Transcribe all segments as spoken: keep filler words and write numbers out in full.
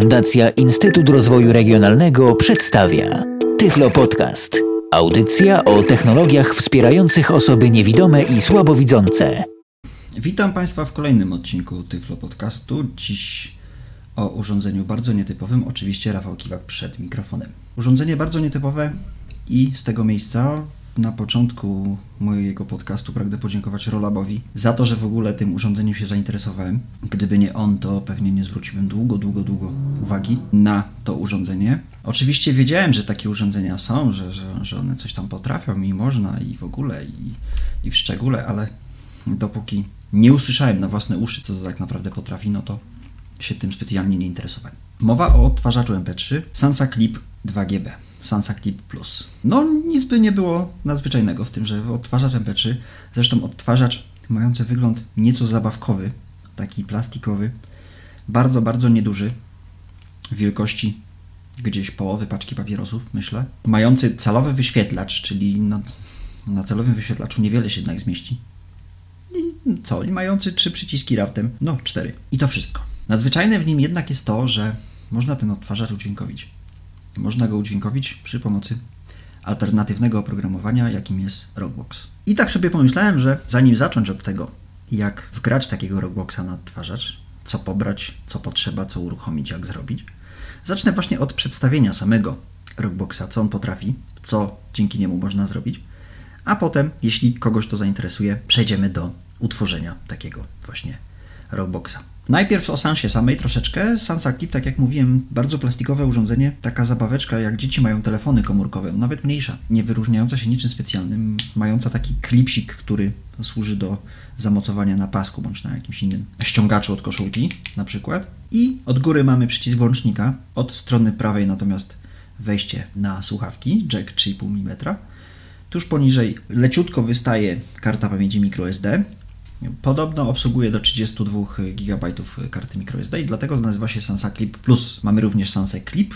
Fundacja Instytut Rozwoju Regionalnego przedstawia Tyflo Podcast. Audycja o technologiach wspierających osoby niewidome i słabowidzące. Witam Państwa w kolejnym odcinku Tyflo Podcastu. Dziś o urządzeniu bardzo nietypowym, oczywiście Rafał Kiwak przed mikrofonem. Urządzenie bardzo nietypowe i z tego miejsca na początku mojego podcastu pragnę podziękować Rolabowi za to, że w ogóle tym urządzeniem się zainteresowałem. Gdyby nie on, to pewnie nie zwróciłbym długo, długo, długo uwagi na to urządzenie. Oczywiście wiedziałem, że takie urządzenia są, że, że, że one coś tam potrafią i można i w ogóle i, i w szczególe, ale dopóki nie usłyszałem na własne uszy, co to tak naprawdę potrafi, no to się tym specjalnie nie interesowałem. Mowa o odtwarzaczu em pe trzy Sansa Clip dwa G B. Sansa Clip Plus. No nic by nie było nadzwyczajnego w tym, że odtwarzacz em pe trzy, zresztą odtwarzacz mający wygląd nieco zabawkowy, taki plastikowy, bardzo, bardzo nieduży, wielkości gdzieś połowy paczki papierosów, myślę, mający calowy wyświetlacz, czyli na, na celowym wyświetlaczu niewiele się jednak zmieści. I co? I mający trzy przyciski raptem, no cztery. I to wszystko. Nadzwyczajne w nim jednak jest to, że można ten odtwarzacz udźwiękowić. Można go udźwiękowić przy pomocy alternatywnego oprogramowania, jakim jest Rockbox. I tak sobie pomyślałem, że zanim zacząć od tego, jak wgrać takiego Rockboxa na odtwarzacz, co pobrać, co potrzeba, co uruchomić, jak zrobić, zacznę właśnie od przedstawienia samego Rockboxa, co on potrafi, co dzięki niemu można zrobić, a potem, jeśli kogoś to zainteresuje, przejdziemy do utworzenia takiego właśnie Rockboxa. Najpierw o Sansie samej troszeczkę. Sansa Clip, tak jak mówiłem, bardzo plastikowe urządzenie, taka zabaweczka, jak dzieci mają telefony komórkowe, nawet mniejsza, nie wyróżniająca się niczym specjalnym, mająca taki klipsik, który służy do zamocowania na pasku bądź na jakimś innym ściągaczu od koszulki na przykład. I od góry mamy przycisk włącznika, od strony prawej natomiast wejście na słuchawki, jack trzy i pół milimetra. Tuż poniżej leciutko wystaje karta pamięci microSD. Podobno obsługuje do trzydziestu dwóch gigabajtów karty microSD i dlatego nazywa się Sansa Clip Plus. Mamy również Sansa Clip.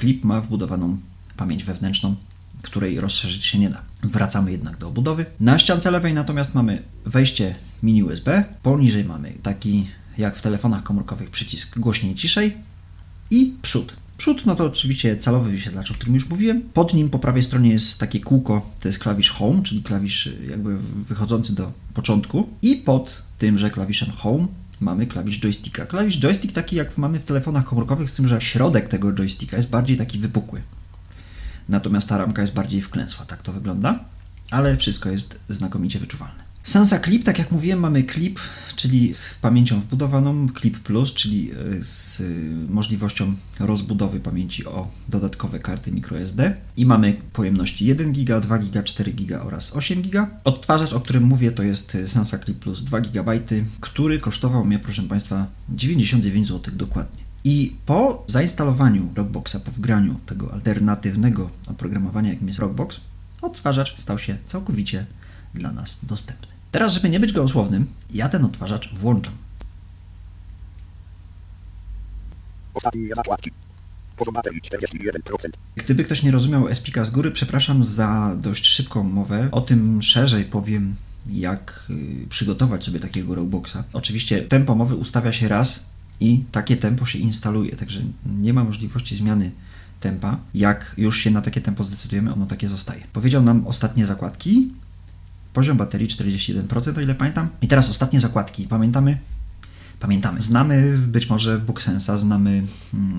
Clip ma wbudowaną pamięć wewnętrzną, której rozszerzyć się nie da. Wracamy jednak do obudowy. Na ściance lewej natomiast mamy wejście mini U S B. Poniżej mamy taki jak w telefonach komórkowych przycisk głośniej, ciszej i przód. Przód, no to oczywiście calowy wyświetlacz, o którym już mówiłem. Pod nim po prawej stronie jest takie kółko, to jest klawisz Home, czyli klawisz jakby wychodzący do początku. I pod tymże klawiszem Home mamy klawisz joysticka. Klawisz joystick taki jak mamy w telefonach komórkowych, z tym, że środek tego joysticka jest bardziej taki wypukły. Natomiast ta ramka jest bardziej wklęsła, tak to wygląda, ale wszystko jest znakomicie wyczuwalne. Sansa Clip, tak jak mówiłem, mamy Clip, czyli z pamięcią wbudowaną, Clip Plus, czyli z możliwością rozbudowy pamięci o dodatkowe karty microSD i mamy pojemności jeden giga, dwa giga, cztery giga oraz osiem giga. Odtwarzacz, o którym mówię, to jest Sansa Clip Plus dwa gigabajty, który kosztował mnie, proszę Państwa, dziewięćdziesiąt dziewięć złotych dokładnie. I po zainstalowaniu Rockboxa, po wgraniu tego alternatywnego oprogramowania, jakim jest Rockbox, odtwarzacz stał się całkowicie dla nas dostępny. Teraz, żeby nie być gołosłownym, ja ten odtwarzacz włączam. Gdyby ktoś nie rozumiał eSpeaka z góry, przepraszam za dość szybką mowę. O tym szerzej powiem, jak przygotować sobie takiego Rockboxa. Oczywiście tempo mowy ustawia się raz i takie tempo się instaluje, także nie ma możliwości zmiany tempa. Jak już się na takie tempo zdecydujemy, ono takie zostaje. Powiedział nam ostatnie zakładki. Poziom baterii czterdzieści jeden procent, o ile pamiętam. I teraz ostatnie zakładki. Pamiętamy? Pamiętamy. Znamy być może BookSense'a, znamy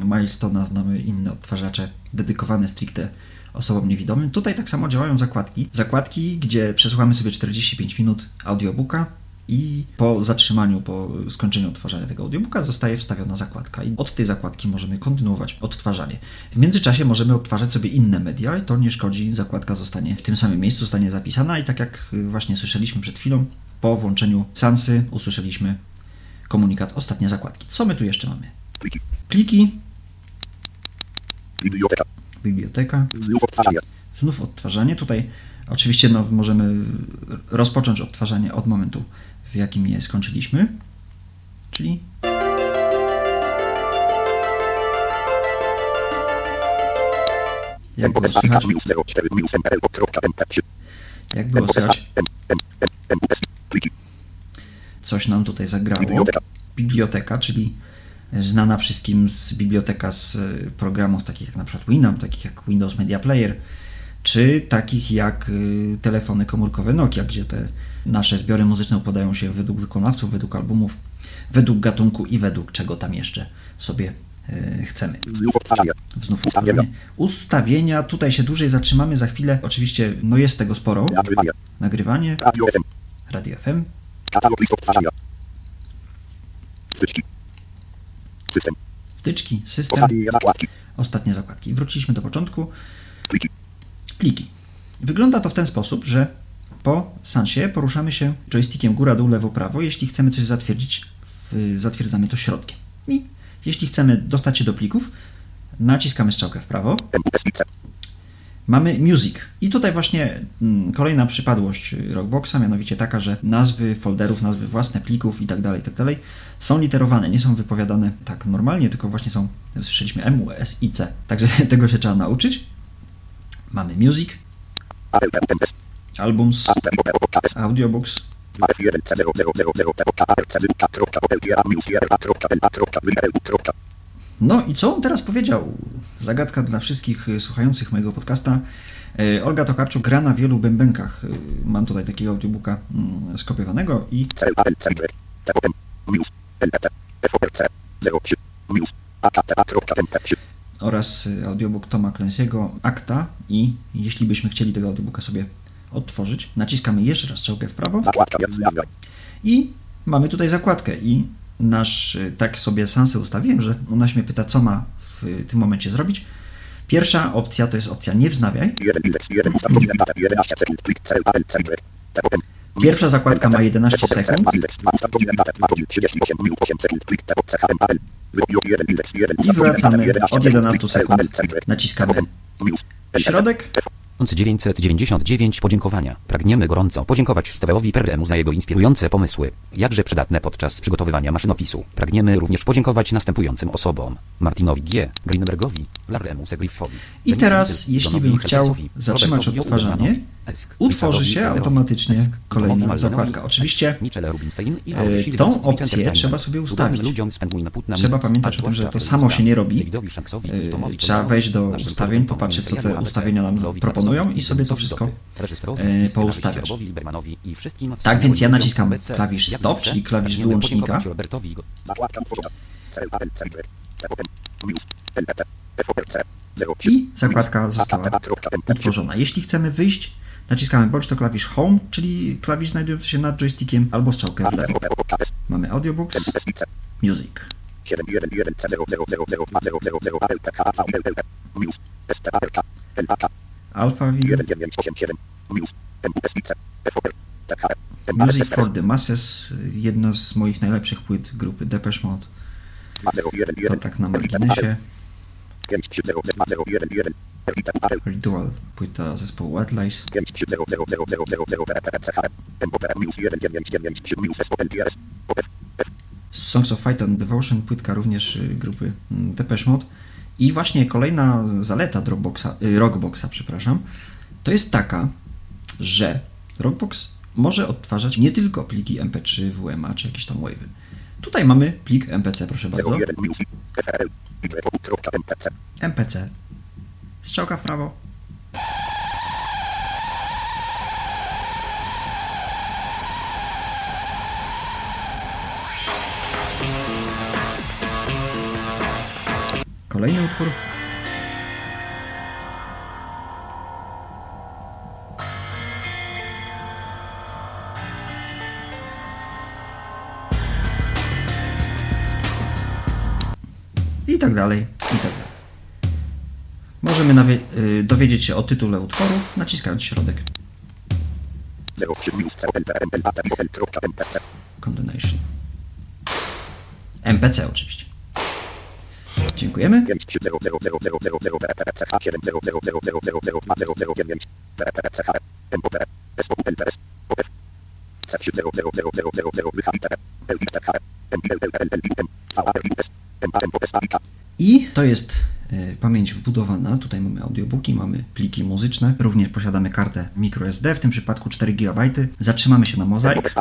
Milestone'a, znamy inne odtwarzacze dedykowane stricte osobom niewidomym. Tutaj tak samo działają zakładki. Zakładki, gdzie przesłuchamy sobie czterdzieści pięć minut audiobooka i po zatrzymaniu, po skończeniu odtwarzania tego audiobooka zostaje wstawiona zakładka. I od tej zakładki możemy kontynuować odtwarzanie. W międzyczasie możemy odtwarzać sobie inne media i to nie szkodzi. Zakładka zostanie w tym samym miejscu, zostanie zapisana i tak jak właśnie słyszeliśmy przed chwilą, po włączeniu Sansy usłyszeliśmy komunikat ostatnie zakładki. Co my tu jeszcze mamy? Pliki. Pliki. Biblioteka. Biblioteka. Znów odtwarzanie. Znów odtwarzanie. Tutaj oczywiście no, możemy rozpocząć odtwarzanie od momentu, w jakim je skończyliśmy, czyli jak było słychać, jak było słychać, coś nam tutaj zagrało, biblioteka, czyli znana wszystkim z biblioteka z programów takich jak na przykład Winamp, takich jak Windows Media Player, czy takich jak telefony komórkowe Nokia, gdzie te nasze zbiory muzyczne podają się według wykonawców, według albumów, według gatunku i według czego tam jeszcze sobie chcemy. Znów ustawienia. Ustawienia. Tutaj się dłużej zatrzymamy za chwilę. Oczywiście no jest tego sporo. Nagrywanie. Radio F M. Wtyczki. System. Wtyczki. System. Ostatnie zakładki. Ostatnie zakładki. Wróciliśmy do początku. Pliki. Pliki. Wygląda to w ten sposób, że po Sansie poruszamy się joystickiem góra, dół, lewo, prawo. Jeśli chcemy coś zatwierdzić, zatwierdzamy to środkiem. I jeśli chcemy dostać się do plików, naciskamy strzałkę w prawo. Mamy Music. I tutaj właśnie kolejna przypadłość Rockboxa, mianowicie taka, że nazwy folderów, nazwy własne plików i tak dalej, i tak dalej są literowane, nie są wypowiadane tak normalnie, tylko właśnie są, słyszeliśmy M, U, S i C. Także tego się trzeba nauczyć. Mamy Music, Albums, Audiobooks, no i co on teraz powiedział? Zagadka dla wszystkich słuchających mojego podcasta. Olga Tokarczuk gra na wielu bębenkach. Mam tutaj takiego audiobooka skopiowanego i... oraz audiobook Toma Clancy'ego Akta. I jeśli byśmy chcieli tego audiobooka sobie odtworzyć, naciskamy jeszcze raz strzałkę w prawo i mamy tutaj zakładkę. I nasz, tak sobie Sansę ustawiłem, że ona się mnie pyta, co ma w tym momencie zrobić. Pierwsza opcja to jest opcja nie wznawiaj. Pierwsza zakładka ma jedenaście sekund. I wracamy od jedenaście sekund. Naciskamy środek. tysiąc dziewięćset dziewięćdziesiąt dziewięć podziękowania. Pragniemy gorąco podziękować Steveowi Perremu za jego inspirujące pomysły, jakże przydatne podczas przygotowywania maszynopisu. Pragniemy również podziękować następującym osobom: Martinowi G., Greenbergowi, Laremu Segriffowi. I teraz, jeśli bym chciał zatrzymać odtwarzanie, utworzy się automatycznie kolejna zakładka. Oczywiście tą opcję trzeba sobie ustawić. Trzeba pamiętać o tym, że to samo się nie robi. Trzeba wejść do ustawień, popatrzeć, co te ustawienia nam proponują i sobie to wszystko e, poustawiać. Tak więc ja naciskam klawisz stop, czyli klawisz wyłącznika. I zakładka została utworzona. Jeśli chcemy wyjść, naciskamy bądź to klawisz home, czyli klawisz znajdujący się nad joystickiem, albo strzałkę w lewo. Mamy audiobooks, music. Alphaville, Music for the Masses, jedna z moich najlepszych płyt grupy Depeche Mode. To tak na marginesie. Ritual, płyta zespołu Adlice. Songs of Fight and Devotion, płytka również grupy Depeche Mode. I właśnie kolejna zaleta Dropboxa, Rockboxa, przepraszam, to jest taka, że Rockbox może odtwarzać nie tylko pliki M P trzy, W M A czy jakieś tam wave'y. Tutaj mamy plik M P C, proszę bardzo. M P C. Strzałka w prawo. Kolejny utwór. I tak dalej, i tak dalej. Możemy nawie- y- dowiedzieć się o tytule utworu, naciskając środek. Condemnation. M P C oczywiście. Dziękujemy. I to jest pamięć wbudowana, tutaj mamy audiobooki, mamy pliki muzyczne, również posiadamy kartę microSD, w tym przypadku cztery gigabajty. Zatrzymamy się na Mozaik, gdyż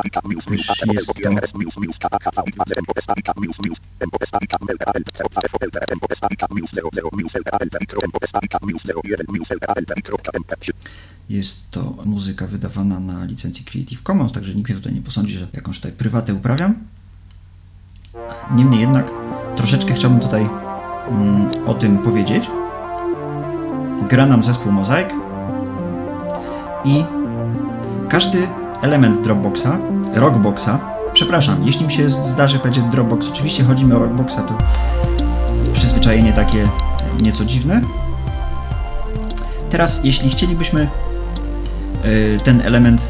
jest to Jest to muzyka wydawana na licencji Creative Commons, także nikt mnie tutaj nie posądzi, że jakąś tutaj prywatę uprawiam. Niemniej jednak troszeczkę chciałbym tutaj mm, o tym powiedzieć. Gra nam zespół Mozaik i każdy element Dropboxa, Rockboxa, przepraszam, jeśli mi się zdarzy powiedzieć Dropbox, oczywiście chodzi mi o Rockboxa, to przyzwyczajenie takie nieco dziwne. Teraz, jeśli chcielibyśmy y, ten element y,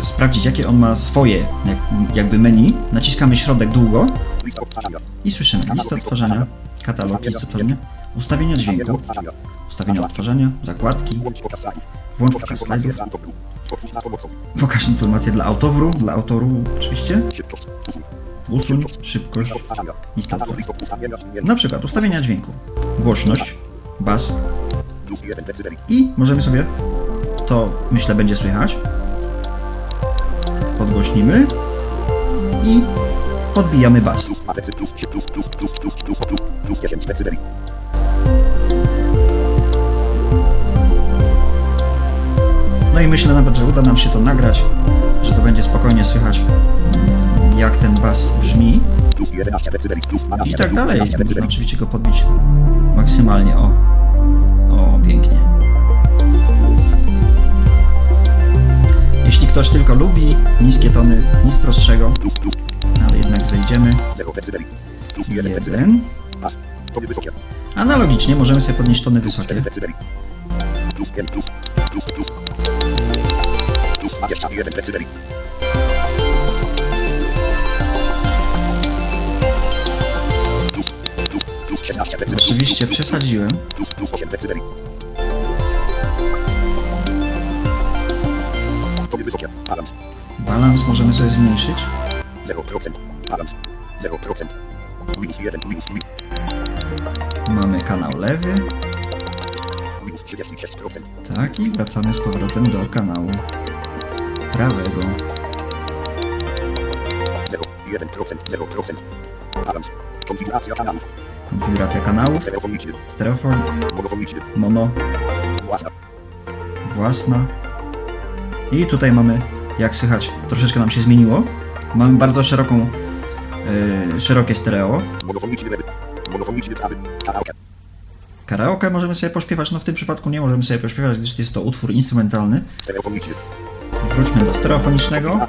y, sprawdzić, jakie on ma swoje jak, jakby menu, naciskamy środek długo i słyszymy listę odtwarzania, katalog, listę odtwarzania, ustawienia dźwięku, ustawienia odtwarzania, zakładki, włącz pokaz slajdów, pokaż informacje dla autoru, dla autoru oczywiście, usuń, szybkość, lista odtwarzania, na przykład ustawienia dźwięku, głośność, bas i możemy sobie, to myślę będzie słychać, podgłośnimy i podbijamy bas. No i myślę nawet, że uda nam się to nagrać, że to będzie spokojnie słychać, jak ten bas brzmi. I tak dalej. Można oczywiście go podbić maksymalnie. O, o, pięknie. Jeśli ktoś tylko lubi niskie tony, nic prostszego, ale jednak zejdziemy. Jeden. Analogicznie możemy sobie podnieść tony wysokie. Oczywiście przesadziłem. Balans możemy sobie zmniejszyć. Mamy kanał lewy. Tak, i wracamy z powrotem do kanału prawego. Konfiguracja kanałów. Konfiguracja kanałów. Stereofon. Mono. Własna. I tutaj mamy, jak słychać, troszeczkę nam się zmieniło. Mamy bardzo szeroką, yy, szerokie stereo. Karaoke możemy sobie pośpiewać, no w tym przypadku nie możemy sobie pośpiewać, gdyż jest to utwór instrumentalny. Wróćmy do stereofonicznego.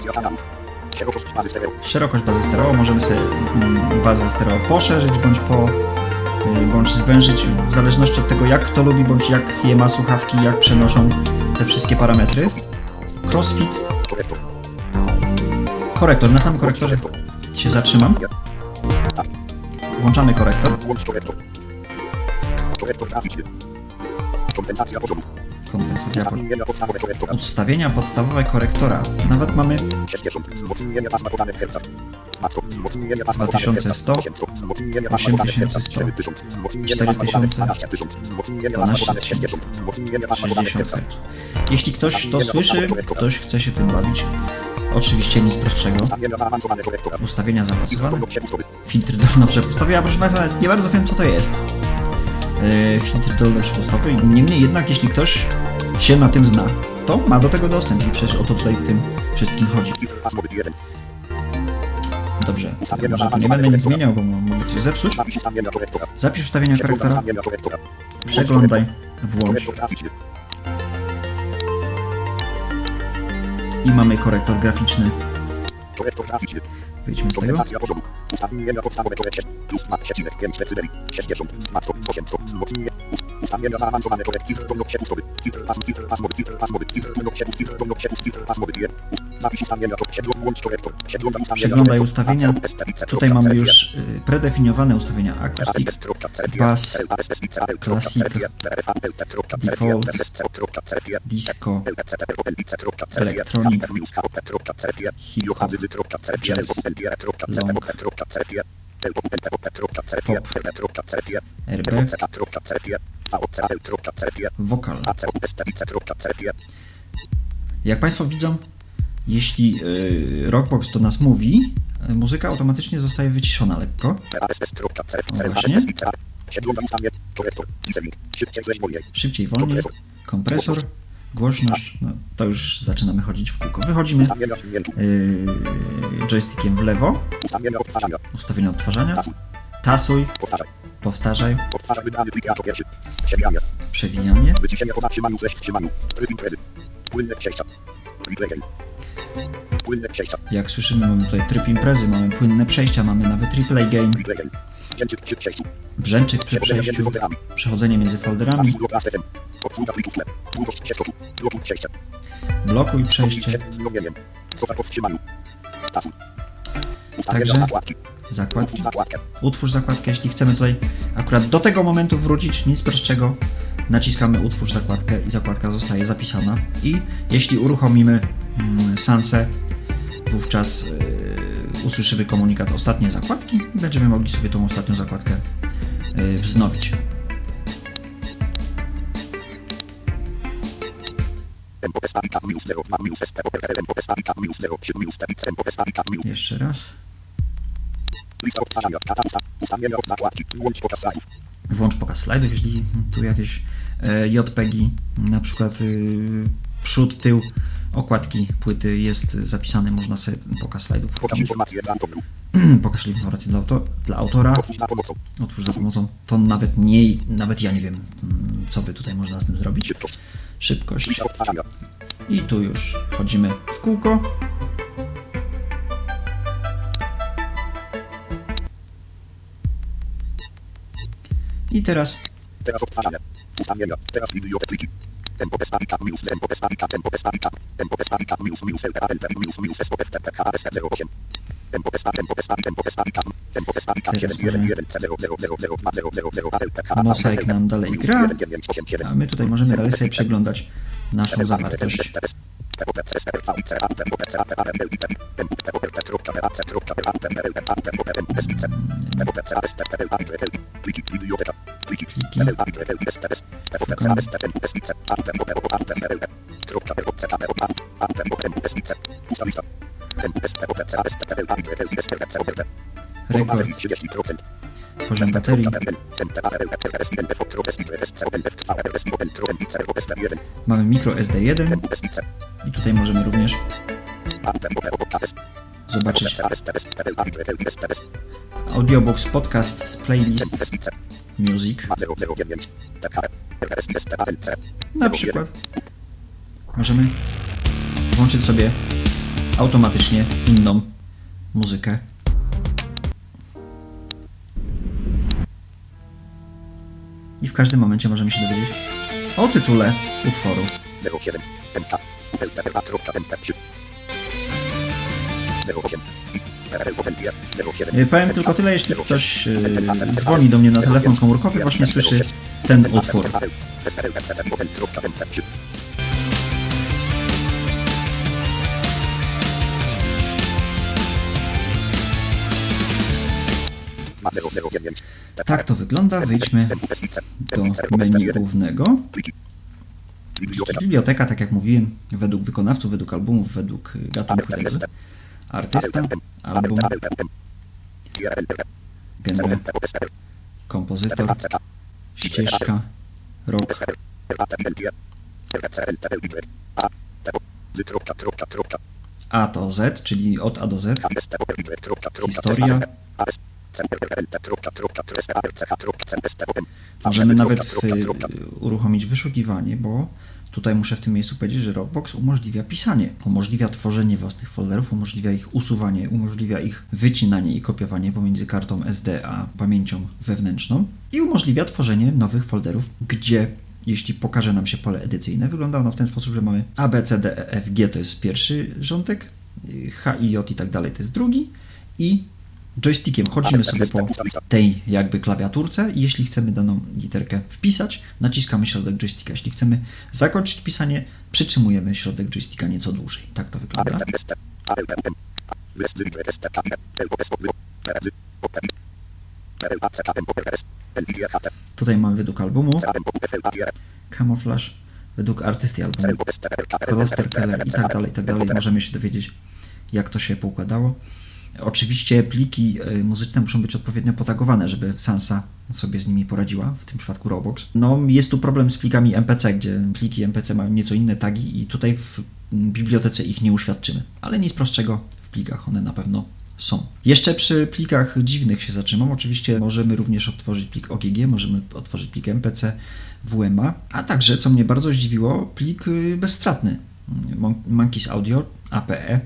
Szerokość bazy stereo, możemy sobie bazę stereo poszerzyć, bądź, po, bądź zwężyć, w zależności od tego, jak kto lubi, bądź jak je ma słuchawki, jak przenoszą te wszystkie parametry. Crossfit. Korektor, na samym korektorze się zatrzymam. Włączamy korektor. Kompensacja poziomu. Ustawienia podstawowe korektora. Nawet mamy dwa tysiące sto, osiem tysięcy sto, cztery tysiące, dwanaście tysięcy, sześćdziesiąt herców. Jeśli ktoś to słyszy, ktoś chce się tym bawić, oczywiście nic prostszego. Ustawienia zaawansowane. Filtr dolno-przepustowy. Ja proszę Państwa, nie bardzo wiem, co to jest. Filtr dolno-przepustowy. Niemniej jednak, jeśli ktoś się na tym zna, to ma do tego dostęp i przecież o to tutaj tym wszystkim chodzi. Dobrze, nie będę nic zmieniał, bo mogę coś zepsuć. Zapisz ustawienia korektora. Przeglądaj, włącz. I mamy korektor graficzny. Wyjdźmy z tego. Przeglądaj ustawienia. Tutaj mamy już predefiniowane ustawienia akustik, bass, classic, default, disco, electronic, hip hop, jazz, long, Wokal. Jak Państwo widzą, jeśli yy, Rockbox do nas mówi, muzyka automatycznie zostaje wyciszona lekko. O, właśnie. Szybciej, wolniej. Kompresor. Głośność. No, to już zaczynamy chodzić w kółko. Wychodzimy yy, joystickiem w lewo. Ustawienia odtwarzania. Tasuj. Powtarzaj. Przewinianie. Jak słyszymy, mamy tutaj tryb imprezy, mamy płynne przejścia, mamy nawet replay game, brzęczyk przy przejściu, przechodzenie między folderami, blokuj przejście, także zakładki, utwórz zakładkę, jeśli chcemy tutaj akurat do tego momentu wrócić, nic prostszego, naciskamy utwórz zakładkę i zakładka zostaje zapisana i jeśli uruchomimy mm, Sansę, wówczas y, usłyszymy komunikat ostatniej zakładki i będziemy mogli sobie tą ostatnią zakładkę y, wznowić. Jeszcze raz. Włącz pokaz slajdów, jeśli tu jakieś J P G, na przykład yy, przód, tył okładki płyty jest zapisany, można sobie pokaz slajdów pokazać. Pokaż informacje dla, auto, dla autora, otwórz za pomocą, to nawet nie, nawet ja nie wiem, co by tutaj można z tym zrobić. Szybkość. I tu już chodzimy w kółko. I teraz. Teraz odtwarzamy. Ustawienia. Teraz biblioteki. Tempo pestanika minus tempo pestanika tempo pestanika tempo pestanika minus minus el el el minus minus stop stop K R S zero osiem. Tempo pestanika tempo pestanika tempo pestanika tempo pestanika siedem jeden jeden zero zero zero dwa zero zero K R S. Mozaik nam dalej gra. A my tutaj możemy dalej sobie przeglądać naszą zawartość. Rekord. Poziom baterii. Mamy mikro S D jeden i tutaj możemy również zobaczyć audiobox podcast z playlist music. Na przykład możemy włączyć sobie automatycznie inną muzykę. I w każdym momencie możemy się dowiedzieć o tytule utworu. Powiem tylko tyle, jeśli ktoś dzwoni do mnie na telefon komórkowy, właśnie słyszy ten utwór. Tak to wygląda. Wejdźmy do menu głównego. Biblioteka, tak jak mówiłem, według wykonawców, według albumów, według gatunku tekstu. Artysta, album, genre, kompozytor, ścieżka, rok. A to Z, czyli od A do Z. Historia. Możemy nawet w, uruchomić wyszukiwanie, bo tutaj muszę w tym miejscu powiedzieć, że Rockbox umożliwia pisanie, umożliwia tworzenie własnych folderów, umożliwia ich usuwanie, umożliwia ich wycinanie i kopiowanie pomiędzy kartą S D a pamięcią wewnętrzną i umożliwia tworzenie nowych folderów, gdzie jeśli pokaże nam się pole edycyjne, wygląda ono w ten sposób, że mamy A, B, C, D, E, F, G to jest pierwszy rządek, H, I, J i tak dalej to jest drugi i joystickiem chodzimy sobie po tej jakby klawiaturce i jeśli chcemy daną literkę wpisać, naciskamy środek joysticka. Jeśli chcemy zakończyć pisanie, przytrzymujemy środek joysticka nieco dłużej. Tak to wygląda. Tutaj mam według albumu, kamuflaż, według artysty albumu, roster, color i tak dalej, i tak dalej. Możemy się dowiedzieć, jak to się poukładało. Oczywiście pliki muzyczne muszą być odpowiednio potagowane, żeby Sansa sobie z nimi poradziła, w tym przypadku Rockbox. No, jest tu problem z plikami M P C, gdzie pliki M P C mają nieco inne tagi i tutaj w bibliotece ich nie uświadczymy. Ale nic prostszego, w plikach one na pewno są. Jeszcze przy plikach dziwnych się zatrzymam. Oczywiście możemy również otworzyć plik O G G, możemy otworzyć plik M P C, W M A, a także, co mnie bardzo zdziwiło, plik bezstratny Monkeys Audio, A P E.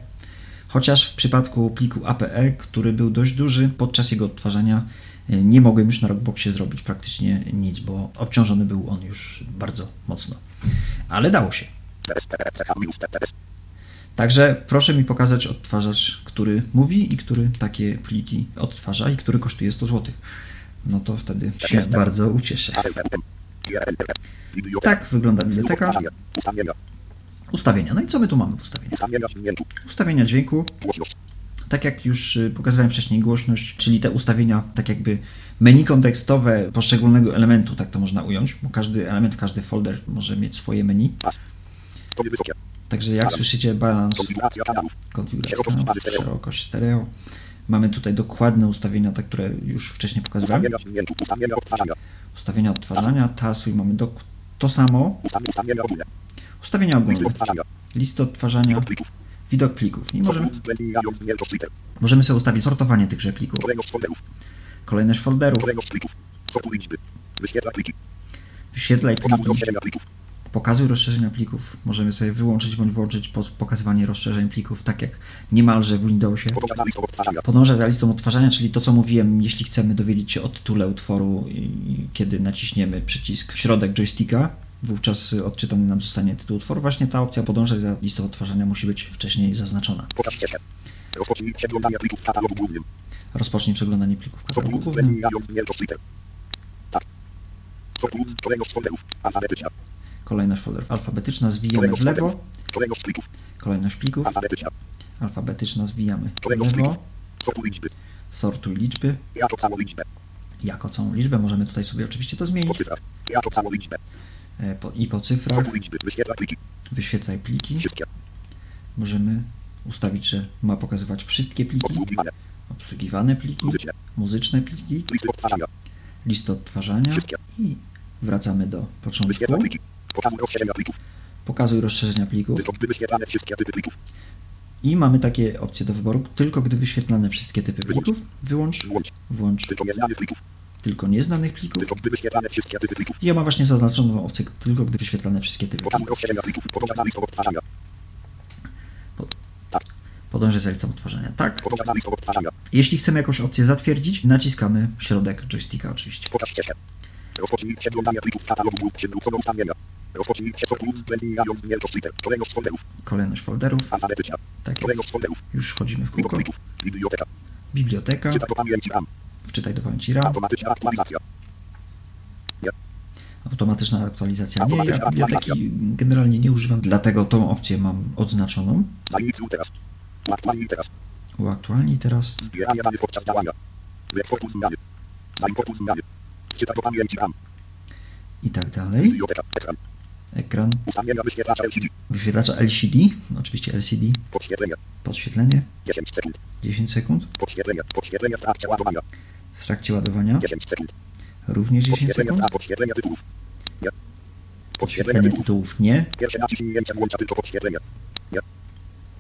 Chociaż w przypadku pliku A P E, który był dość duży, podczas jego odtwarzania nie mogłem już na Rockboxie zrobić praktycznie nic, bo obciążony był on już bardzo mocno. Ale dało się. Także proszę mi pokazać odtwarzacz, który mówi i który takie pliki odtwarza i który kosztuje sto złotych. No to wtedy się bardzo ucieszę. Tak wygląda biblioteka. Ustawienia. No i co my tu mamy w ustawieniach? Ustawienia dźwięku. Tak jak już pokazywałem wcześniej, głośność, czyli te ustawienia, tak jakby menu kontekstowe poszczególnego elementu, tak to można ująć, bo każdy element, każdy folder może mieć swoje menu. Także jak słyszycie, balans, konfiguracja kanałów, szerokość stereo. Mamy tutaj dokładne ustawienia, te, które już wcześniej pokazywałem. Ustawienia odtwarzania, tasu i mamy do... to samo. Ustawienia ogólne, listy odtwarzania, widok plików. I możemy, możemy sobie ustawić sortowanie tychże plików, kolejność folderów, wyświetlaj pliki, pokazuj rozszerzenia plików. Możemy sobie wyłączyć bądź włączyć pokazywanie rozszerzeń plików, tak jak niemalże w Windowsie. Podążać za listą odtwarzania, czyli to, co mówiłem, jeśli chcemy dowiedzieć się o tytule utworu, i kiedy naciśniemy przycisk środek joysticka, wówczas odczytany nam zostanie tytuł utworu. Właśnie ta opcja podążać za listą odtwarzania musi być wcześniej zaznaczona. Rozpocznij przeglądanie plików w katalogu głównym. Rozpocznij przeglądanie plików w katalogu głównym. Kolejność folderów alfabetyczna, zwijamy w lewo. Kolejność plików alfabetyczna, zwijamy w lewo. Sortuj liczby. Jako całą liczbę. Możemy tutaj sobie oczywiście to zmienić. Po, I po cyfrach, wyświetlaj pliki, możemy ustawić, że ma pokazywać wszystkie pliki, obsługiwane pliki, muzyczne pliki, list odtwarzania i wracamy do początku. Pokazuj rozszerzenia plików i mamy takie opcje do wyboru, tylko gdy wyświetlane wszystkie typy plików, wyłącz, włącz. Tylko nieznanych plików. Ja mam właśnie zaznaczoną opcję tylko gdy wyświetlane wszystkie typy plików. Podążę za listą odtwarzania. Tak. Jeśli chcemy jakąś opcję zatwierdzić, naciskamy środek joysticka oczywiście. Kolejność folderów. Tak, już chodzimy w kółko. Biblioteka. Wczytaj do pamięci RAM. Automatyczna aktualizacja. Nie. Automatyczna aktualizacja. Nie, ja biblioteki generalnie nie używam, dlatego tą opcję mam odznaczoną. Zainicjuj teraz. Uaktualnij teraz. Uaktualnij teraz. Zbieranie danych podczas działania. Wyeksportuj zmiany. Zaimportuj zmiany. Wczytaj do pamięci RAM. I tak dalej. Biblioteka. Ekran. Ekran. Ustawienia wyświetlacza L C D. Wyświetlacza L C D. Oczywiście L C D. Podświetlenie. Podświetlenie. dziesięć sekund. dziesięć sekund. Podświetlenie. Podświetlenie w trakcie ładowania. W trakcie ładowania dziesięć sekund. Również dziesięć sekund. Podświetlenie tytułów. Nie. Podświetlenie tytułów. Nie. Pierwsze naciśnięcie włącza tylko podświetlenie. Nie.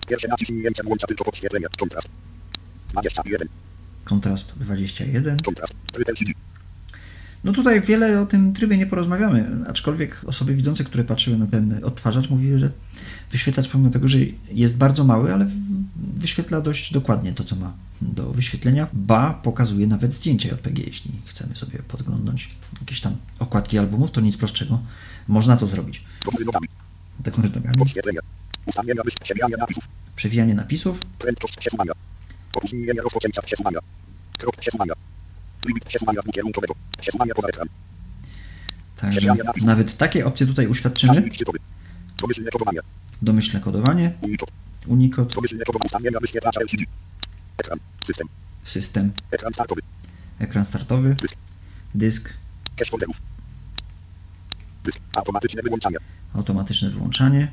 Pierwsze naciśnięcie włącza tylko podświetlenie. Kontrast. dwadzieścia jeden. Kontrast dwadzieścia jeden. Kontrast. Tryb L C D. No tutaj wiele o tym trybie nie porozmawiamy, aczkolwiek osoby widzące, które patrzyły na ten odtwarzacz, mówiły, że wyświetlacz pomimo tego, że jest bardzo mały, ale wyświetla dość dokładnie to, co ma do wyświetlenia. Ba, pokazuje nawet zdjęcia J P G, jeśli chcemy sobie podglądnąć jakieś tam okładki albumów, to nic prostszego. Można to zrobić. Do góry nogami. Do góry nogami. Podświetlenie. Ustawienia, przewijanie napisów. Przewijanie napisów. Prędkość przesuwania. Opóźnienie rozpoczęcia przesuwania. Krok przesuwania. Limit przesuwania dwukierunkowego. Przesuwanie poza ekran. Także nawet takie opcje tutaj uświadczymy. Domyślne kodowanie. Domyślne kodowanie. Unikot. Unikot. Domyślne kodowanie. Ustawienia wyświetlacza L C D. Ekran. System. System. Ekran startowy. ekran startowy, dysk, dysk. Automatyczne wyłączanie. Automatyczne wyłączanie.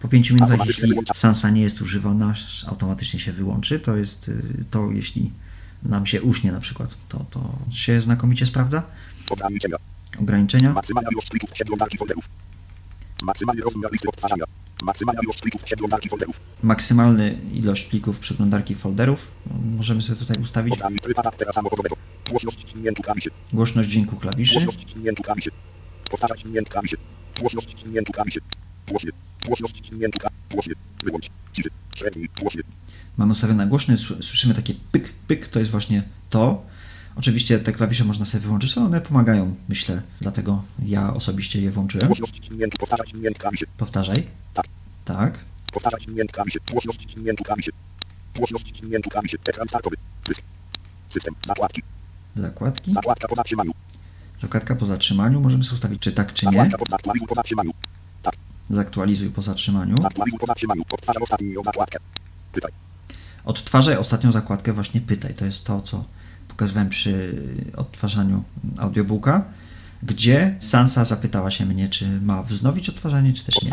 Po pięciu minutach, jeśli Sansa nie jest używana, automatycznie się wyłączy. To jest to, jeśli nam się uśnie na przykład, to, to się znakomicie sprawdza. Ograniczenia. Ograniczenia. Maksymalna ilość plików w przeglądarki folderów. Maksymalny rozmiar listy odtwarzania. Maksymalna ilość plików w przeglądarki folderów. Maksymalna ilość plików przeglądarki folderów. Możemy sobie tutaj ustawić. Głośność dźwięku klawiszy. Głośność dźwięku klawiszy. Głośność dźwięku klawiszy. Powtarzać dźwięk klawiszy. Głośność dźwięku klawiszy. Głośny. Głośność dźwięku klawiszy. Głośny. Wyłącz. Ciszy. Średni. Głośny. Mamy ustawione na głośny. Słyszymy takie pyk, pyk. To jest właśnie to. Oczywiście te klawisze można sobie wyłączyć, ale one pomagają, myślę, dlatego ja osobiście je włączyłem. Głośność dźwięku, powtarzać dźwięk klawiszy. Powtarzaj. Tak. Tak. Powtarzać dźwięk klawiszy. Głośność dźwięku klawiszy. Głośność dźwięku klawiszy. Ekran startowy. Dysk. System. Zakładki. Zakładki. Zakładka po zatrzymaniu. Zakładka po zatrzymaniu. Możemy sobie ustawić, czy tak, czy nie. Zakładka po zaktualizuj po zatrzymaniu. Tak. Zaktualizuj po zatrzymaniu. Zaktualizuj po zatrzymaniu. Odtwarzam ostatnią zakładkę. Pytaj. Odtwarzaj ostatnią zakładkę, właśnie pytaj. To jest to, co pokazywałem przy odtwarzaniu audiobooka, gdzie Sansa zapytała się mnie, czy ma wznowić odtwarzanie, czy też nie.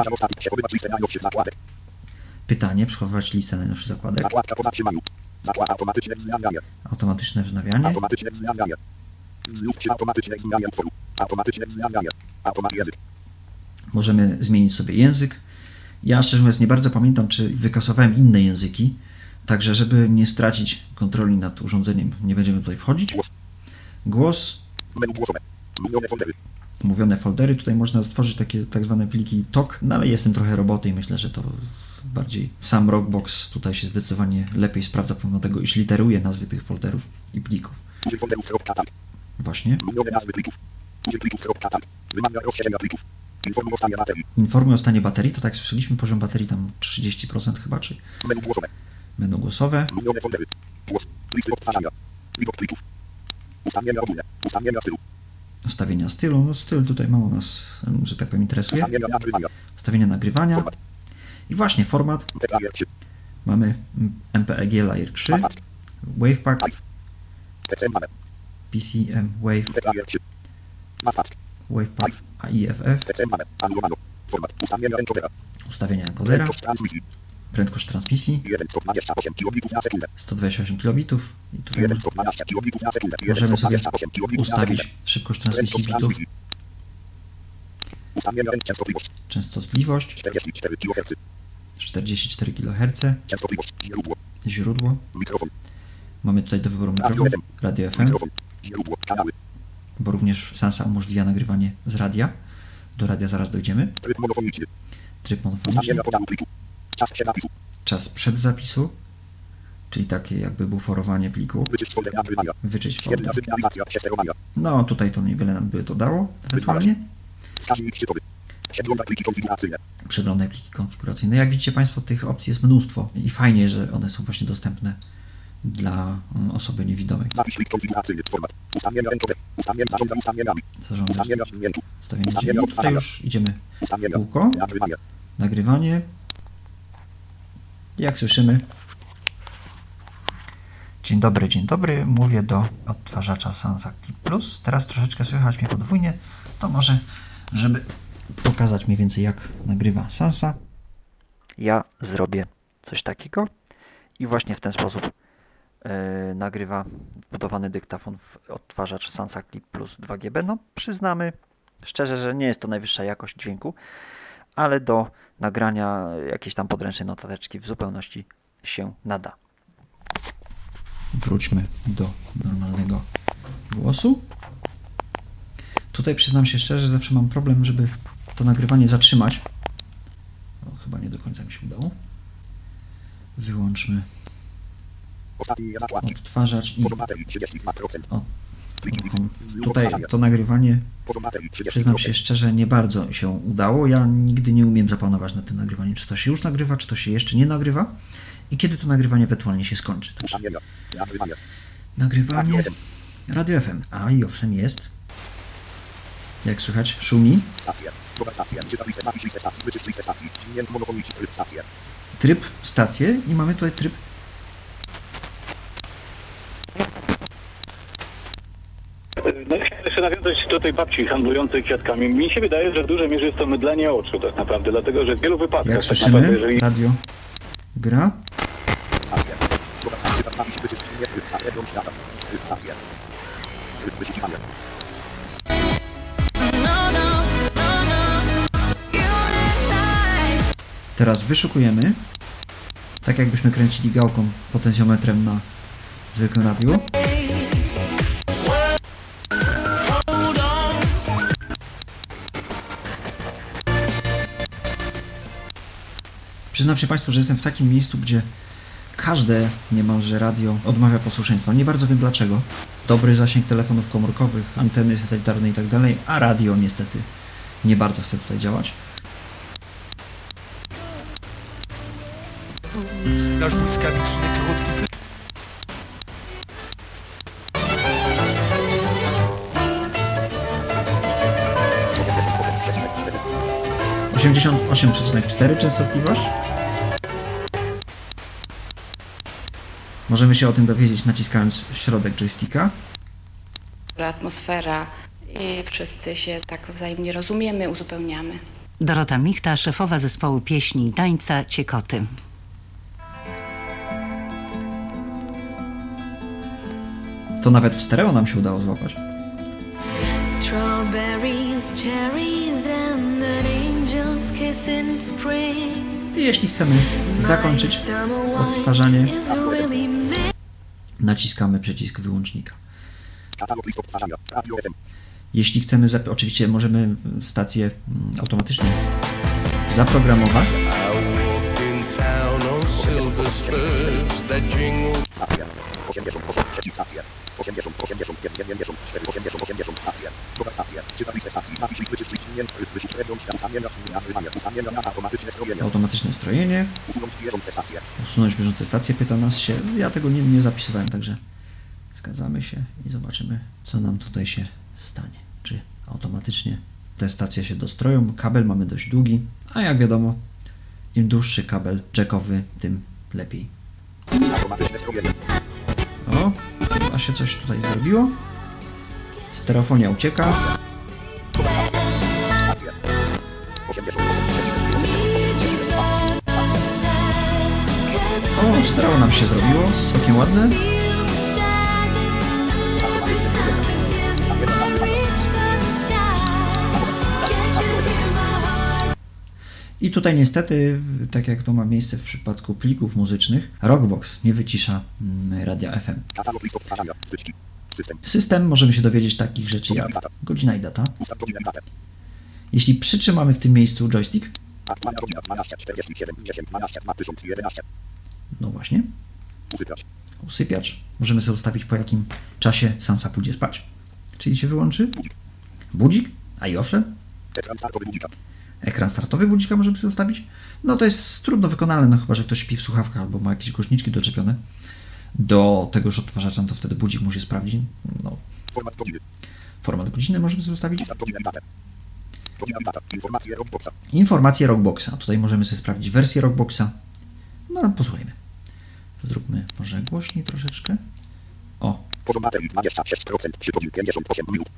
Pytanie, przechowywać listę najnowszych zakładek. Zakładka po zatrzymaniu. Automatyczne wznawianie. Automatyczne wznawianie. Automatyczne wznawianie. Znów się automatyczne wznawianie utworu. Automatyczne wznawianie. Automatyczny język. Możemy zmienić sobie język. Ja szczerze mówiąc nie bardzo pamiętam, czy wykasowałem inne języki. Także, żeby nie stracić kontroli nad urządzeniem, nie będziemy tutaj wchodzić. Głos. Mówione foldery. Mówione foldery. Tutaj można stworzyć takie tak zwane pliki tok, no ale jestem trochę roboty i myślę, że to bardziej sam Rockbox tutaj się zdecydowanie lepiej sprawdza, pomimo tego, iż literuje nazwy tych folderów i plików. Właśnie. Informuj o stanie baterii. To tak słyszeliśmy, poziom baterii tam trzydzieści procent chyba, czy... Menu głosowe. Minione foldery. Głos. Listy odtwarzania. Widok plików. Ustawienia ogólne. Ustawienia stylu. Ustawienia stylu. No styl tutaj mało nas, że tak powiem, interesuje. Ustawienia nagrywania. Ustawienia nagrywania. Format. I właśnie format. Mamy M P E G Layer trzy. WavPack. P C M Wave. WavPack. A I F F. Format. Ustawienia encodera. Ustawienia encodera. Prędkość transmisji sto dwadzieścia osiem kilobitów i tutaj możemy sobie ustawić szybkość transmisji bitów, częstotliwość czterdzieści cztery kiloherce, źródło, mamy tutaj do wyboru mikrofon, radio F M, bo również Sansa umożliwia nagrywanie z radia, do radia zaraz dojdziemy, tryb monofoniczny, czas przed zapisu. Czas przed zapisu, czyli takie jakby buforowanie pliku. Wyczyść folder nagrywania. Wyczyść folder. No tutaj to niewiele nam by to dało, ewentualnie. Przeglądaj pliki konfiguracyjne. Przeglądaj pliki konfiguracyjne. Jak widzicie Państwo, tych opcji jest mnóstwo i fajnie, że one są właśnie dostępne dla osoby niewidomej. Zapisz plik konfiguracyjny, format, ustawienia rękowe, ustawienia, zarządzam ustawieniami, ustawienia dźwięku, ustawienia odtwarzania. Tutaj już idziemy w kółko, nagrywanie. Nagrywanie. Jak słyszymy, dzień dobry, dzień dobry, mówię do odtwarzacza Sansa Clip Plus. Teraz troszeczkę słychać mnie podwójnie, to może, żeby pokazać mniej więcej jak nagrywa Sansa, ja zrobię coś takiego i właśnie w ten sposób yy, nagrywa wbudowany dyktafon w odtwarzacz Sansa Clip Plus dwa G B. No przyznamy szczerze, że nie jest to najwyższa jakość dźwięku, ale do nagrania jakiejś tam podręcznej notateczki w zupełności się nada. Wróćmy do normalnego głosu. Tutaj przyznam się szczerze, zawsze mam problem, żeby to nagrywanie zatrzymać. No, chyba nie do końca mi się udało. Wyłączmy odtwarzacz i... O. Tutaj to nagrywanie, przyznam się szczerze, nie bardzo się udało. Ja nigdy nie umiem zapanować nad tym nagrywaniem, czy to się już nagrywa, czy to się jeszcze nie nagrywa i kiedy to nagrywanie ewentualnie się skończy. Także nagrywanie radio F M, a i owszem jest, jak słychać, szumi. Tryb stację i mamy tutaj tryb No i chciałem jeszcze nawiązać do tej babci handlującej kwiatkami. Mi się wydaje, że w dużej mierze jest to mydlenie oczu tak naprawdę, dlatego że w wielu wypadkach... Jak słyszymy? Tak naprawdę, jeżeli... Radio gra? Teraz wyszukujemy, tak jakbyśmy kręcili gałką potencjometrem na zwykłym radiu. Przyznam się Państwu, że jestem w takim miejscu, gdzie każde niemalże radio odmawia posłuszeństwa. Nie bardzo wiem dlaczego. Dobry zasięg telefonów komórkowych, anteny satelitarne i tak dalej, a radio niestety nie bardzo chce tutaj działać. Nasz błyskawiczny, krótki... osiemdziesiąt osiem przecinek cztery częstotliwość. Możemy się o tym dowiedzieć naciskając środek joysticka. Atmosfera i wszyscy się tak wzajemnie rozumiemy, uzupełniamy. Dorota Michta, szefowa zespołu pieśni i tańca Ciekoty. To nawet w stereo nam się udało złapać. I jeśli chcemy zakończyć odtwarzanie, naciskamy przycisk wyłącznika. Jeśli chcemy, zap- oczywiście możemy stację automatycznie zaprogramować. Automatyczne strojenie. Usunąć bieżące stacje, pyta nas się. Ja tego nie, nie zapisywałem, także zgadzamy się i zobaczymy, co nam tutaj się stanie. Czy automatycznie te stacje się dostroją. Kabel mamy dość długi, a jak wiadomo, im dłuższy kabel jackowy, tym lepiej. O, a się coś tutaj zrobiło. Stereofonia ucieka. O, stereo nam się zrobiło. Całkiem ładne. I tutaj niestety, tak jak to ma miejsce w przypadku plików muzycznych, Rockbox nie wycisza mm, radia F M. System, możemy się dowiedzieć takich rzeczy jak godzina i data. Jeśli przytrzymamy w tym miejscu joystick, no właśnie, usypiacz, możemy sobie ustawić po jakim czasie Sansa pójdzie spać, czyli się wyłączy, budzik, a i owszem, ekran startowy budzika możemy sobie ustawić. No to jest trudno wykonalne, no chyba że ktoś śpi w słuchawkach albo ma jakieś głośniczki doczepione do tegoż odtwarzacza, no to wtedy budzik mu się sprawdzi. No. Format godziny. Format godziny możemy sobie ustawić. Informacje Rockboxa. Informacje Rockboxa. Tutaj możemy sobie sprawdzić wersję Rockboxa. No, posłuchajmy. Zróbmy może głośniej troszeczkę. O. Poziom baterii dwadzieścia sześć procent przy pięćdziesiąt osiem minut.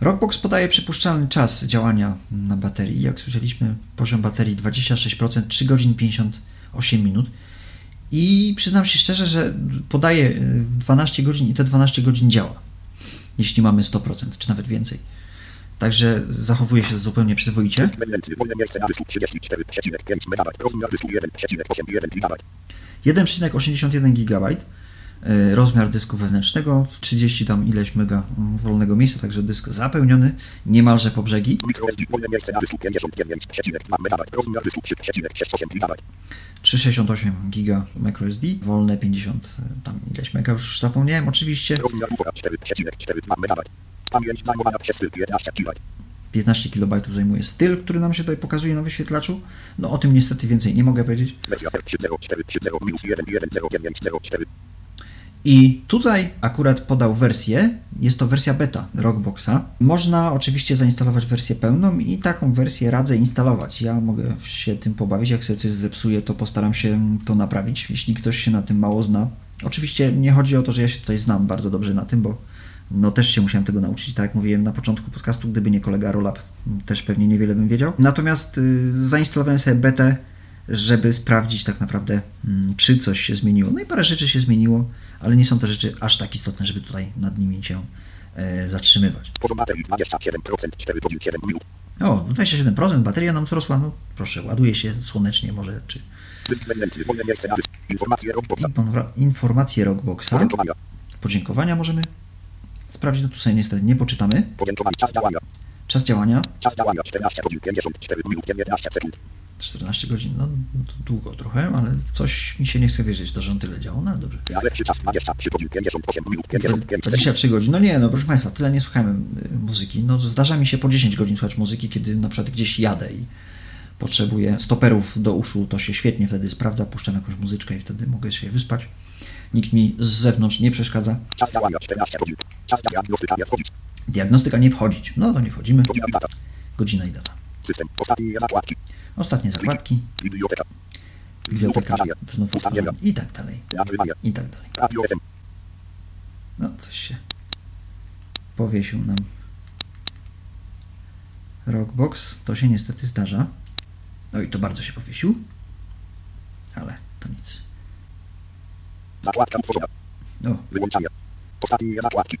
Rockbox podaje przypuszczalny czas działania na baterii. Jak słyszeliśmy, poziom baterii dwadzieścia sześć procent, trzy godziny pięćdziesiąt osiem minut. I przyznam się szczerze, że podaje dwanaście godzin i te dwanaście godzin działa, jeśli mamy sto procent, czy nawet więcej. Także zachowuje się zupełnie przyzwoicie. jeden przecinek osiemdziesiąt jeden gigabajtów. Rozmiar dysku wewnętrznego, trzydzieści tam ileś mega wolnego miejsca, także dysk zapełniony, niemalże po brzegi. trzy przecinek sześćdziesiąt osiem giga microSD, wolne pięćdziesiąt tam ileś mega, już zapomniałem oczywiście. piętnaście kilobajtów zajmuje styl, który nam się tutaj pokazuje na wyświetlaczu. No o tym niestety więcej nie mogę powiedzieć. I tutaj akurat podał wersję, jest to wersja beta Rockboxa. Można oczywiście zainstalować wersję pełną i taką wersję radzę instalować. Ja mogę się tym pobawić, jak sobie coś zepsuję, to postaram się to naprawić, jeśli ktoś się na tym mało zna. Oczywiście nie chodzi o to, że ja się tutaj znam bardzo dobrze na tym, bo no też się musiałem tego nauczyć, tak jak mówiłem na początku podcastu, gdyby nie kolega Rolab, też pewnie niewiele bym wiedział. Natomiast zainstalowałem sobie betę, żeby sprawdzić tak naprawdę, czy coś się zmieniło. No i parę rzeczy się zmieniło, ale nie są to rzeczy aż tak istotne, żeby tutaj nad nimi się zatrzymywać. O, dwadzieścia siedem procent, bateria nam wzrosła, no proszę, ładuje się słonecznie może, czy... Informacje Rockboxa. Podziękowania. Podziękowania możemy sprawdzić, no tu sobie niestety nie poczytamy. Czas działania. Czas działania. Czas działania czternaście godzin pięćdziesiąt cztery minut piętnaście sekund. czternaście godzin, no to długo trochę, ale coś mi się nie chce wierzyć, to że on tyle działał, no ale dobrze. dwadzieścia trzy godziny pięćdziesiąt osiem minut pięćdziesiąt pięć sekund. No nie, no proszę Państwa, tyle nie słuchamy muzyki. No zdarza mi się po dziesięć godzin słuchać muzyki, kiedy na przykład gdzieś jadę i potrzebuję stoperów do uszu, to się świetnie wtedy sprawdza, puszczam jakąś muzyczkę i wtedy mogę się wyspać. Nikt mi z zewnątrz nie przeszkadza. Czas działania czternaście godzin. Czas diagnostyka nie wchodzić. Diagnostyka nie wchodzić. No to nie wchodzimy. Godzina i data. Godzina i data. System. Ostatnie zakładki. Ostatnie zakładki. Biblioteka. Biblioteka. Znów otworzona. I tak dalej. I tak dalej. No coś się powiesił nam Rockbox. To się niestety zdarza. No i to bardzo się powiesił. Ale to nic. Zakładka utworzona. O. Wyłączanie. Ostatnie zakładki.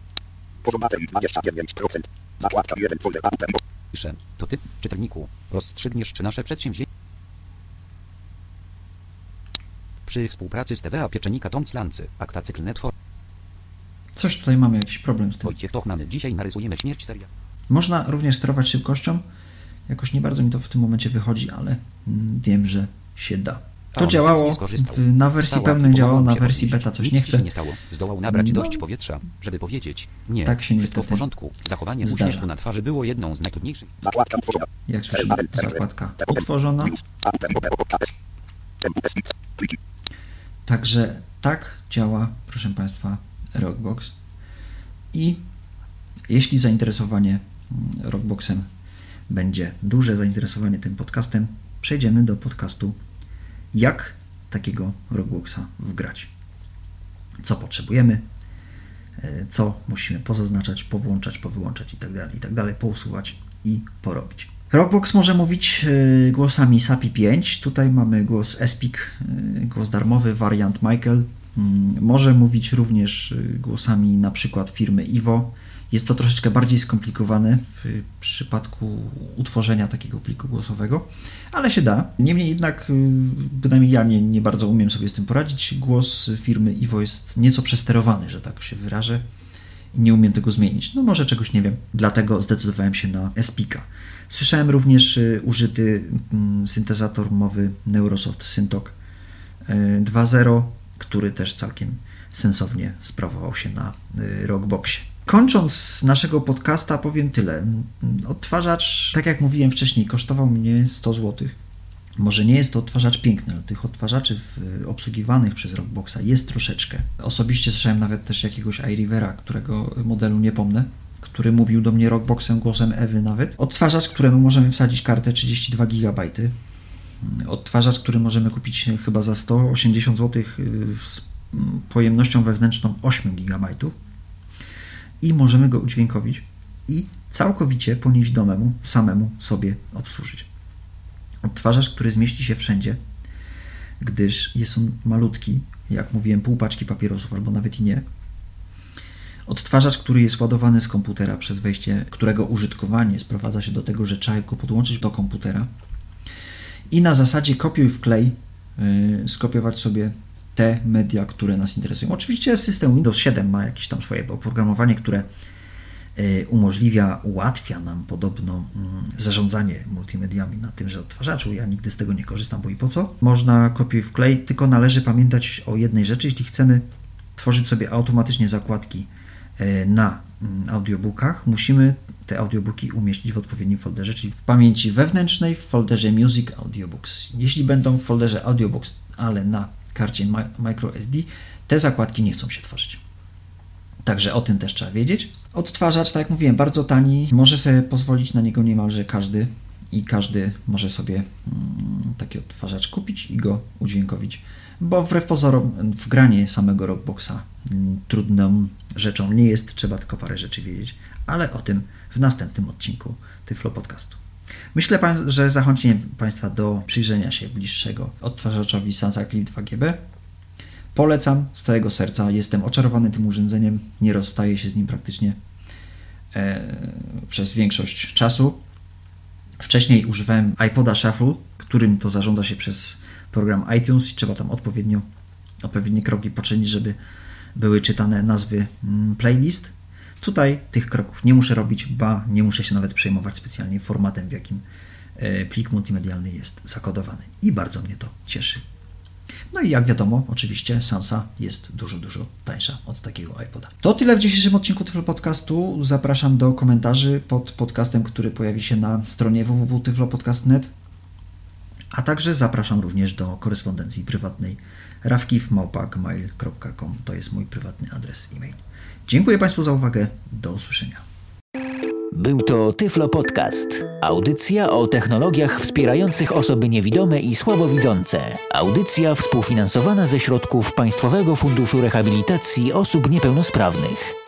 Poziom baterii dwadzieścia dziewięć procent. Zakładka jeden folder. Piszę. To ty, czytelniku, rozstrzygniesz, czy nasze przedsięwzięcie przy współpracy z T W A Pieczennika Tom Clancy, akta cykl network. Coś tutaj mamy, jakiś problem z tym. Wojciech Tochnany, dzisiaj narysujemy śmierć seria. Można również sterować szybkością. Jakoś nie bardzo mi to w tym momencie wychodzi, ale wiem, że się da. To działało, w, na wersji pełnej działało, na wersji beta coś nie chce. Zdołał nabrać dość powietrza, żeby powiedzieć nie. Tak się niestety w porządku. Zachowanie uśmiechu na twarzy było jedną z najtrudniejszych. Jak słyszymy, zakładka utworzona. Także tak działa, proszę Państwa, Rockbox. I jeśli zainteresowanie Rockboxem będzie duże, zainteresowanie tym podcastem, przejdziemy do podcastu jak takiego Rockboxa wgrać. Co potrzebujemy, co musimy pozaznaczać, powłączać, powyłączać itd., itd., pousuwać i porobić. Rockbox może mówić głosami S A P I pięć. Tutaj mamy głos eSpeak, głos darmowy, wariant Michael. Może mówić również głosami na przykład firmy Ivo. Jest to troszeczkę bardziej skomplikowane w przypadku utworzenia takiego pliku głosowego, ale się da. Niemniej jednak, bynajmniej ja nie, nie bardzo umiem sobie z tym poradzić. Głos firmy Ivo jest nieco przesterowany, że tak się wyrażę. Nie umiem tego zmienić. No może czegoś nie wiem, dlatego zdecydowałem się na eSpeaka. Słyszałem również użyty syntezator mowy Neurosoft Syntoc dwa zero, który też całkiem sensownie sprawował się na Rockboxie. Kończąc naszego podcasta powiem tyle. Odtwarzacz, tak jak mówiłem wcześniej, kosztował mnie sto złotych. Może nie jest to odtwarzacz piękny, ale tych odtwarzaczy obsługiwanych przez Rockboxa jest troszeczkę. Osobiście słyszałem nawet też jakiegoś iRivera, którego modelu nie pomnę, który mówił do mnie Rockboxem, głosem Ewy nawet. Odtwarzacz, któremu możemy wsadzić kartę trzydzieści dwa gigabajty. Odtwarzacz, który możemy kupić chyba za sto osiemdziesiąt złotych z pojemnością wewnętrzną osiem gigabajtów. I możemy go udźwiękowić i całkowicie ponieść domemu, samemu sobie obsłużyć. Odtwarzacz, który zmieści się wszędzie, gdyż jest on malutki, jak mówiłem, pół paczki papierosów albo nawet i nie. Odtwarzacz, który jest ładowany z komputera przez wejście, którego użytkowanie sprowadza się do tego, że trzeba go podłączyć do komputera i na zasadzie kopiuj wklej yy, skopiować sobie te media, które nas interesują. Oczywiście system Windows siedem ma jakieś tam swoje oprogramowanie, które umożliwia, ułatwia nam podobno zarządzanie multimediami na tymże odtwarzaczu. Ja nigdy z tego nie korzystam, bo i po co? Można kopiuj wklej, tylko należy pamiętać o jednej rzeczy. Jeśli chcemy tworzyć sobie automatycznie zakładki na audiobookach, musimy te audiobooki umieścić w odpowiednim folderze, czyli w pamięci wewnętrznej, w folderze Music Audiobooks. Jeśli będą w folderze Audiobooks, ale na karcie microSD, te zakładki nie chcą się tworzyć. Także o tym też trzeba wiedzieć. Odtwarzacz, tak jak mówiłem, bardzo tani. Może sobie pozwolić na niego niemalże każdy i każdy może sobie taki odtwarzacz kupić i go udźwiękowić bo wbrew pozorom wgranie samego Rockboxa trudną rzeczą nie jest, trzeba tylko parę rzeczy wiedzieć, ale o tym w następnym odcinku Tyflo Podcastu. Myślę, że zachęciłem Państwa do przyjrzenia się bliższego odtwarzaczowi Sansa Clip dwa G B. Polecam z całego serca, jestem oczarowany tym urządzeniem, nie rozstaję się z nim praktycznie e, przez większość czasu. Wcześniej używałem iPoda Shuffle, którym to zarządza się przez program iTunes i trzeba tam odpowiednio, odpowiednie kroki poczynić, żeby były czytane nazwy playlist. Tutaj tych kroków nie muszę robić, ba, nie muszę się nawet przejmować specjalnie formatem, w jakim plik multimedialny jest zakodowany. I bardzo mnie to cieszy. No i jak wiadomo, oczywiście Sansa jest dużo, dużo tańsza od takiego iPoda. To tyle w dzisiejszym odcinku Tyflo Podcastu. Zapraszam do komentarzy pod podcastem, który pojawi się na stronie w w w kropka tyflopodcast kropka net. A także zapraszam również do korespondencji prywatnej rafkiw małpa gmail kropka com. To jest mój prywatny adres e-mail. Dziękuję Państwu za uwagę. Do usłyszenia. Był to Tyflo Podcast. Audycja o technologiach wspierających osoby niewidome i słabowidzące. Audycja współfinansowana ze środków Państwowego Funduszu Rehabilitacji Osób Niepełnosprawnych.